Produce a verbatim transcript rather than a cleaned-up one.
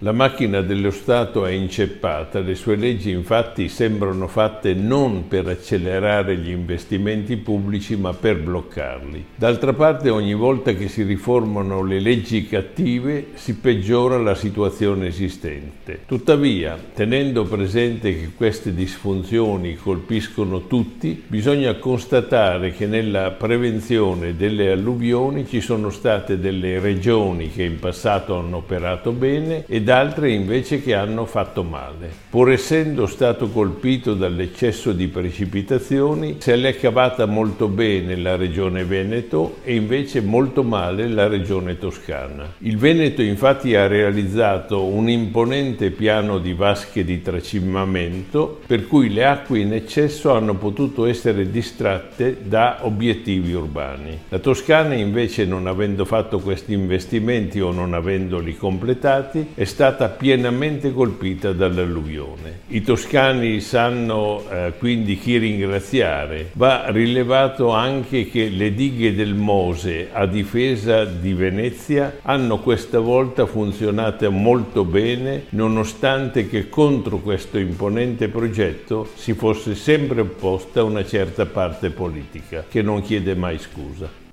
La macchina dello Stato è inceppata, le sue leggi infatti sembrano fatte non per accelerare gli investimenti pubblici ma per bloccarli. D'altra parte ogni volta che si riformano le leggi cattive si peggiora la situazione esistente. Tuttavia, tenendo presente che queste disfunzioni colpiscono tutti, bisogna constatare che nella prevenzione delle alluvioni ci sono state delle regioni che in passato hanno operato bene e ed altre invece che hanno fatto male. Pur essendo stato colpito dall'eccesso di precipitazioni, se l'è cavata molto bene la regione Veneto e invece molto male la regione Toscana. Il Veneto infatti ha realizzato un imponente piano di vasche di tracimamento, per cui le acque in eccesso hanno potuto essere distratte da obiettivi urbani. La Toscana invece, non avendo fatto questi investimenti o non avendoli completati, è stata pienamente colpita dall'alluvione. I toscani sanno eh, quindi chi ringraziare. Va rilevato anche che le dighe del Mose a difesa di Venezia hanno questa volta funzionato molto bene, nonostante che contro questo imponente progetto si fosse sempre opposta una certa parte politica che non chiede mai scusa.